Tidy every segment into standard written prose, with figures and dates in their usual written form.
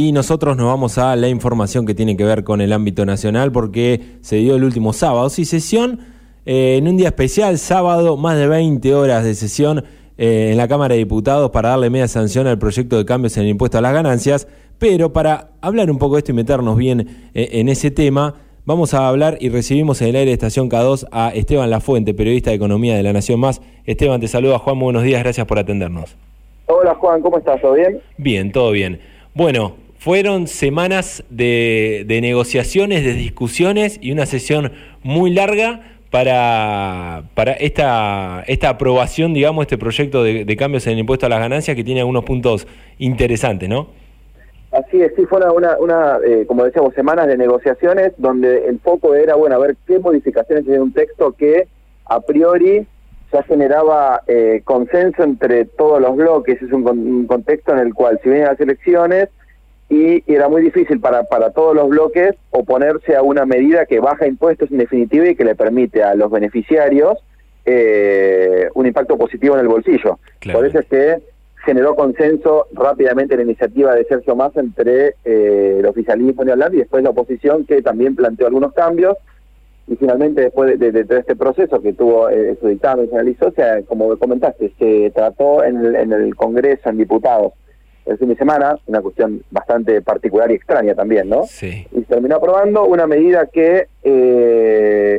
Y nosotros nos vamos a la información que tiene que ver con el ámbito nacional porque se dio el último sábado, sí, sesión en un día especial, sábado, más de 20 horas de sesión en la Cámara de Diputados para darle media sanción al proyecto de cambios en el impuesto a las ganancias, pero para hablar un poco de esto y meternos bien en ese tema, vamos a hablar y recibimos en el aire de Estación K2 a Esteban Lafuente, periodista de Economía de La Nación Más. Esteban, te saluda Juan, muy buenos días, gracias por atendernos. Hola Juan, ¿cómo estás? ¿Todo bien? Bien, todo bien. Bueno, fueron semanas de negociaciones, de discusiones y una sesión muy larga para esta aprobación, digamos, este proyecto de cambios en el impuesto a las ganancias que tiene algunos puntos interesantes, ¿no? Así es, sí, fueron como decíamos, semanas de negociaciones donde el foco era, bueno, a ver qué modificaciones tiene un texto que a priori ya generaba consenso entre todos los bloques. Es un contexto en el cual, si vienen las elecciones, y era muy difícil para todos los bloques oponerse a una medida que baja impuestos en definitiva y que le permite a los beneficiarios un impacto positivo en el bolsillo. Claro. Por eso es que generó consenso rápidamente la iniciativa de Sergio Massa entre el oficialismo neoliberal y después la oposición, que también planteó algunos cambios, y finalmente después de todo este proceso que tuvo su dictamen, se analizó, o sea, como comentaste, se trató en el Congreso, en diputados, el fin de semana, una cuestión bastante particular y extraña también, ¿no? Sí. Y terminó aprobando una medida que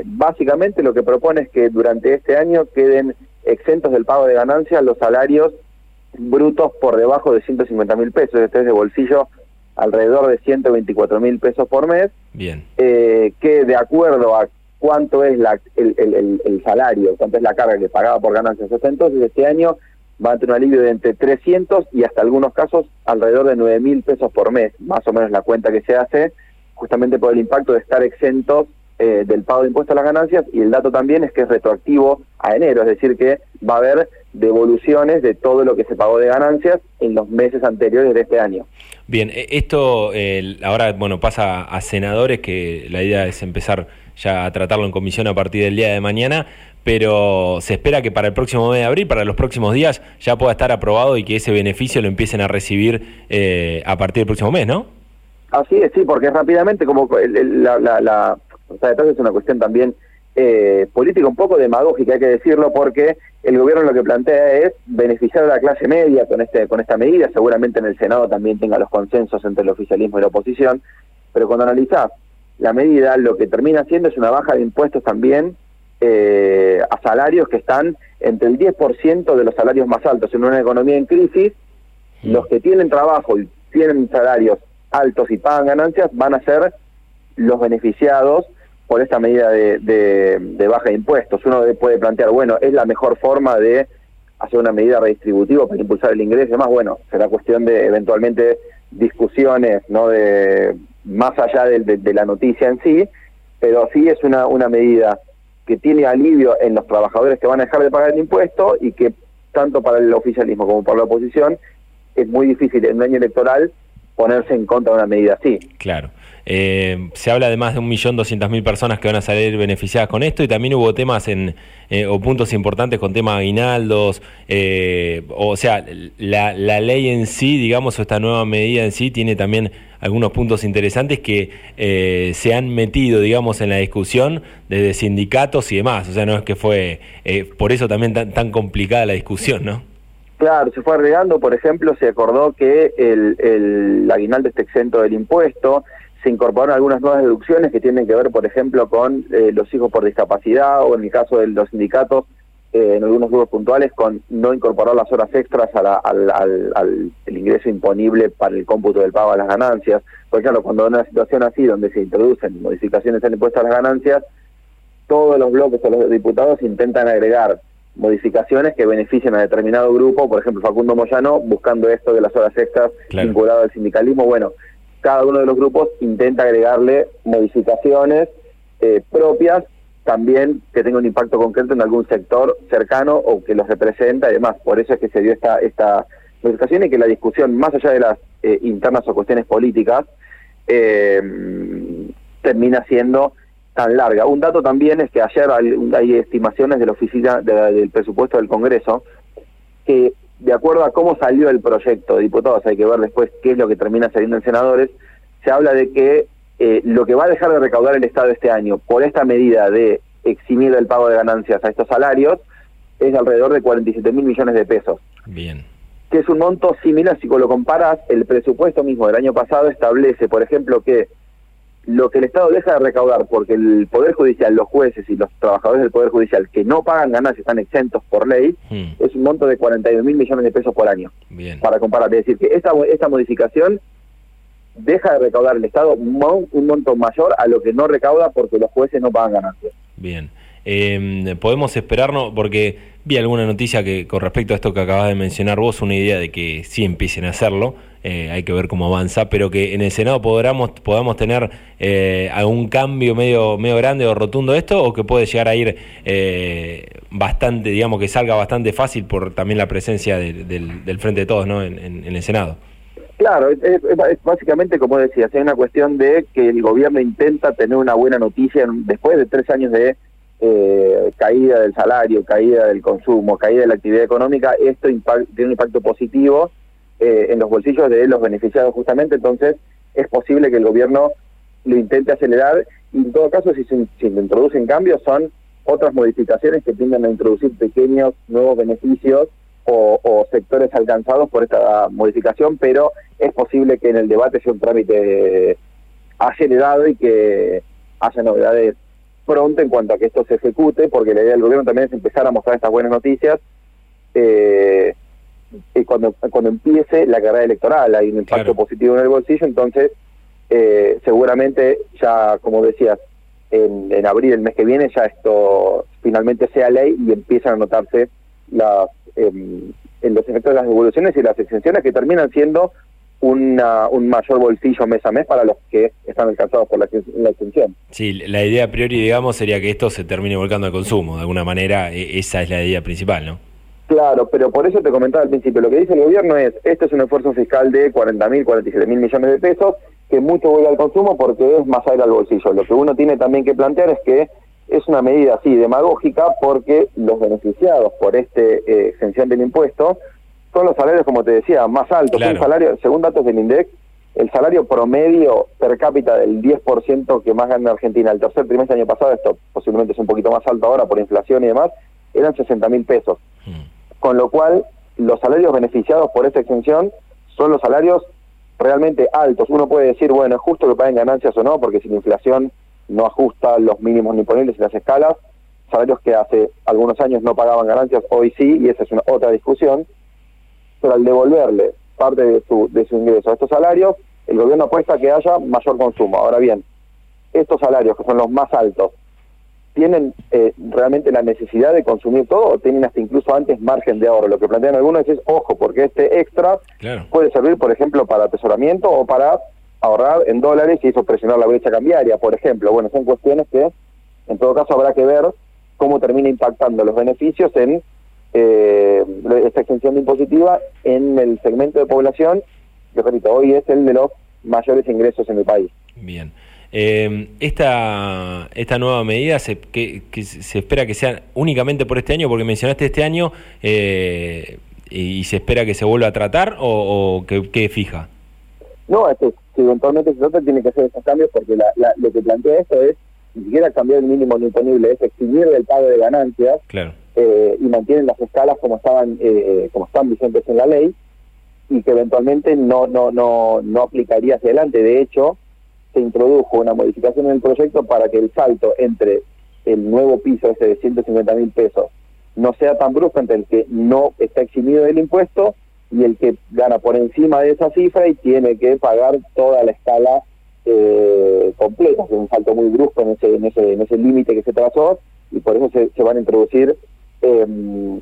básicamente lo que propone es que durante este año queden exentos del pago de ganancias los salarios brutos por debajo de 150.000 pesos, este es de bolsillo alrededor de 124.000 pesos por mes. Bien. Que de acuerdo a cuánto es el salario, cuánto es la carga que pagaba por ganancias hasta entonces, este año va a tener un alivio de entre 300 y hasta algunos casos alrededor de 9.000 pesos por mes, más o menos la cuenta que se hace, justamente por el impacto de estar exentos del pago de impuestos a las ganancias, y el dato también es que es retroactivo a enero, es decir que va a haber devoluciones de todo lo que se pagó de ganancias en los meses anteriores de este año. Bien, esto ahora bueno pasa a senadores, que la idea es empezar ya a tratarlo en comisión a partir del día de mañana, pero se espera que para el próximo mes de abril, para los próximos días, ya pueda estar aprobado y que ese beneficio lo empiecen a recibir a partir del próximo mes, ¿no? Así es, sí, porque rápidamente, como o sea, detrás es una cuestión también política, un poco demagógica, hay que decirlo, porque el gobierno lo que plantea es beneficiar a la clase media con esta medida. Seguramente en el Senado también tenga los consensos entre el oficialismo y la oposición, pero cuando analizás la medida, lo que termina haciendo es una baja de impuestos también a salarios que están entre el 10% de los salarios más altos. En una economía en crisis, los que tienen trabajo y tienen salarios altos y pagan ganancias van a ser los beneficiados por esta medida de baja de impuestos. Uno puede plantear, bueno, es la mejor forma de hacer una medida redistributiva para impulsar el ingreso y demás. Bueno, será cuestión de eventualmente discusiones, ¿no?, de más allá de la noticia en sí, pero sí es una medida que tiene alivio en los trabajadores que van a dejar de pagar el impuesto, y que tanto para el oficialismo como para la oposición es muy difícil en un año electoral ponerse en contra de una medida así. Claro. Se habla de más de 1.200.000 personas que van a salir beneficiadas con esto, y también hubo temas o puntos importantes con temas aguinaldos, o sea, la ley en sí, digamos, o esta nueva medida en sí, tiene también algunos puntos interesantes que se han metido, digamos, en la discusión desde sindicatos y demás. O sea, no es que fue por eso también tan complicada la discusión, ¿no? Claro, se fue agregando, por ejemplo, se acordó que el aguinaldo está exento del impuesto, se incorporaron algunas nuevas deducciones que tienen que ver, por ejemplo, con los hijos por discapacidad, o en el caso de los sindicatos, en algunos grupos puntuales, con no incorporar las horas extras al ingreso imponible para el cómputo del pago a las ganancias. Porque claro, cuando hay una situación así donde se introducen modificaciones al impuesto a las ganancias, todos los bloques o los diputados intentan agregar modificaciones que beneficien a determinado grupo, por ejemplo Facundo Moyano buscando esto de las horas extras, claro, vinculado al sindicalismo. Bueno, cada uno de los grupos intenta agregarle modificaciones propias, también que tenga un impacto concreto en algún sector cercano o que los representa y demás. Por eso es que se dio esta modificación, y que la discusión, más allá de las internas o cuestiones políticas, termina siendo tan larga. Un dato también es que ayer hay estimaciones de la oficina del presupuesto del Congreso que de acuerdo a cómo salió el proyecto de diputados, hay que ver después qué es lo que termina saliendo en senadores, se habla de que lo que va a dejar de recaudar el Estado este año por esta medida de eximir el pago de ganancias a estos salarios es alrededor de 47.000 millones de pesos. Bien. Que es un monto similar, si lo comparas, el presupuesto mismo del año pasado establece, por ejemplo, que lo que el Estado deja de recaudar porque el Poder Judicial, los jueces y los trabajadores del Poder Judicial que no pagan ganancias, están exentos por ley, es un monto de 42.000 millones de pesos por año. Bien. Para comparar, es decir, que esta modificación deja de recaudar el Estado un monto mayor a lo que no recauda porque los jueces no pagan ganancias. Bien. Podemos esperarnos, porque vi alguna noticia que con respecto a esto que acabas de mencionar vos, una idea de que sí empiecen a hacerlo, hay que ver cómo avanza, pero que en el Senado podamos tener algún cambio medio grande o rotundo de esto, o que puede llegar a ir bastante, digamos que salga bastante fácil por también la presencia del Frente de Todos, ¿no? en el Senado. Claro, es básicamente, como decías, es una cuestión de que el gobierno intenta tener una buena noticia después de 3 años de caída del salario, caída del consumo, caída de la actividad económica. Esto tiene un impacto positivo en los bolsillos de los beneficiados justamente, entonces es posible que el gobierno lo intente acelerar, y en todo caso si se introducen cambios son otras modificaciones que tienden a introducir pequeños nuevos beneficios o sectores alcanzados por esta modificación, pero es posible que en el debate sea un trámite acelerado y que haya novedades pronto en cuanto a que esto se ejecute, porque la idea del gobierno también es empezar a mostrar estas buenas noticias y cuando empiece la carrera electoral hay un impacto positivo en el bolsillo, entonces seguramente ya, como decías, en abril del mes que viene ya esto finalmente sea ley y empiezan a notarse en los efectos de las devoluciones y las exenciones, que terminan siendo un mayor bolsillo mes a mes para los que están alcanzados por la exención. Sí, la idea a priori, digamos, sería que esto se termine volcando al consumo, de alguna manera esa es la idea principal, ¿no? Claro, pero por eso te comentaba al principio, lo que dice el gobierno es, esto es un esfuerzo fiscal de 40.000, 47.000 millones de pesos, que mucho vuelve al consumo porque es más aire al bolsillo. Lo que uno tiene también que plantear es que es una medida así demagógica porque los beneficiados por exención del impuesto son los salarios, como te decía, más altos. Claro. Un salario, según datos del INDEC, el salario promedio per cápita del 10% que más gana Argentina el tercer trimestre del año pasado, esto posiblemente es un poquito más alto ahora por inflación y demás, eran 60.000 pesos. Con lo cual, los salarios beneficiados por esta exención son los salarios realmente altos. Uno puede decir, bueno, es justo que paguen ganancias o no, porque si la inflación no ajusta los mínimos imponibles y las escalas, salarios que hace algunos años no pagaban ganancias, hoy sí, y esa es una otra discusión. Pero al devolverle parte de su ingreso a estos salarios, el gobierno apuesta a que haya mayor consumo. Ahora bien, estos salarios, que son los más altos, ¿tienen realmente la necesidad de consumir todo o tienen hasta incluso antes margen de ahorro? Lo que plantean algunos es, ojo, porque este extra puede servir, por ejemplo, para atesoramiento o para ahorrar en dólares y eso presionar la brecha cambiaria, por ejemplo. Bueno, son cuestiones que, en todo caso, habrá que ver cómo termina impactando los beneficios en esta exención impositiva en el segmento de población que, repito, hoy es el de los mayores ingresos en el país. Bien. Esta nueva medida que se espera que sea únicamente por este año, porque mencionaste este año, y se espera que se vuelva a tratar o que quede fija. No, si eventualmente se trata, tiene que hacer estos cambios, porque lo que plantea esto es ni siquiera cambiar el mínimo imponible, es eximir el pago de ganancias. Claro. Y mantienen las escalas como están vigentes en la ley, y que eventualmente no aplicaría hacia adelante. De hecho, se introdujo una modificación en el proyecto para que el salto entre el nuevo piso ese de 150.000 pesos no sea tan brusco entre el que no está eximido del impuesto y el que gana por encima de esa cifra y tiene que pagar toda la escala completa. Es un salto muy brusco en ese límite que se trazó, y por eso se van a introducir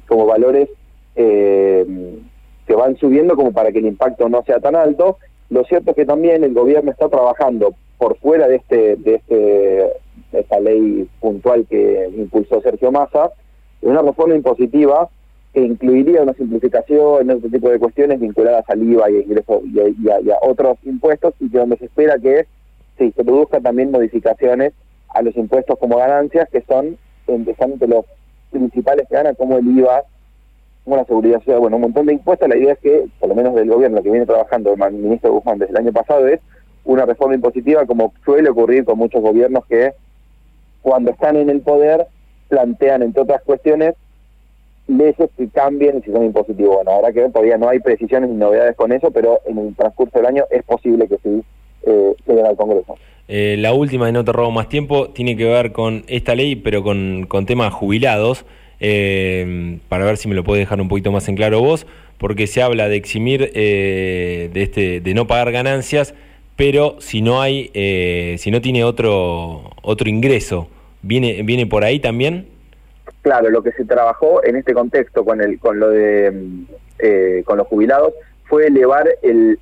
como valores que van subiendo como para que el impacto no sea tan alto. Lo cierto es que también el gobierno está trabajando por fuera de esta ley puntual que impulsó Sergio Massa, una reforma impositiva que incluiría una simplificación, otro tipo de cuestiones vinculadas al IVA y a ingresos y a otros impuestos, y que donde se espera que se introduzcan también modificaciones a los impuestos como ganancias, que son, empezando entre los principales que ganan, como el IVA, una seguridad ciudadana, bueno, un montón de impuestos. La idea es que, por lo menos del gobierno que viene trabajando el ministro Guzmán desde el año pasado, es una reforma impositiva, como suele ocurrir con muchos gobiernos que cuando están en el poder plantean, entre otras cuestiones, leyes que cambien el sistema impositivo. Bueno, habrá que ver, todavía no hay precisiones ni novedades con eso, pero en el transcurso del año es posible que sí lleguen al Congreso. La última, y no te robo más tiempo, tiene que ver con esta ley, pero con temas jubilados, para ver si me lo puedes dejar un poquito más en claro vos, porque se habla de eximir, de no pagar ganancias, pero si no hay, si no tiene otro ingreso, ¿viene por ahí también? Claro, lo que se trabajó en este contexto con los jubilados fue elevar el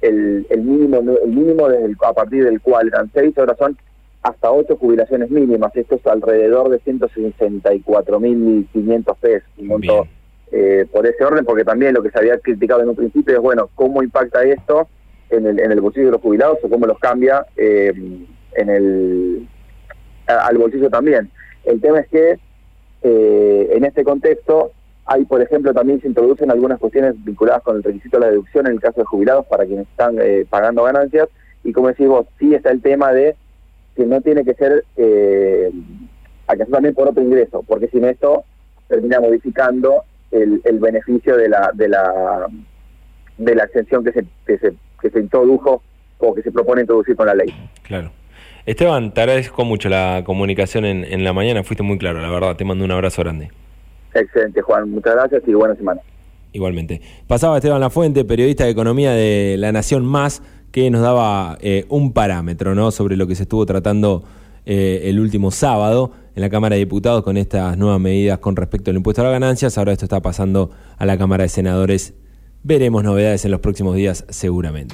mínimo desde a partir del cual eran 6 horas, son hasta 8 jubilaciones mínimas. Esto es alrededor de 164.500 pesos, un montón, por ese orden, porque también lo que se había criticado en un principio es, bueno, ¿cómo impacta esto en el bolsillo de los jubilados o cómo los cambia al bolsillo también? El tema es que en este contexto hay, por ejemplo, también se introducen algunas cuestiones vinculadas con el requisito de la deducción en el caso de jubilados para quienes están pagando ganancias, y como decís vos, sí está el tema de que no tiene que ser alcanzado también por otro ingreso, porque sin esto termina modificando el beneficio de la exención que se introdujo o que se propone introducir con la ley. Claro. Esteban, te agradezco mucho la comunicación en la mañana, fuiste muy claro, la verdad, te mando un abrazo grande. Excelente, Juan, muchas gracias y buena semana. Igualmente. Pasaba Esteban Lafuente, periodista de economía de La Nación Más, que nos daba un parámetro, ¿no?, sobre lo que se estuvo tratando el último sábado en la Cámara de Diputados con estas nuevas medidas con respecto al impuesto a las ganancias. Ahora esto está pasando a la Cámara de Senadores. Veremos novedades en los próximos días seguramente.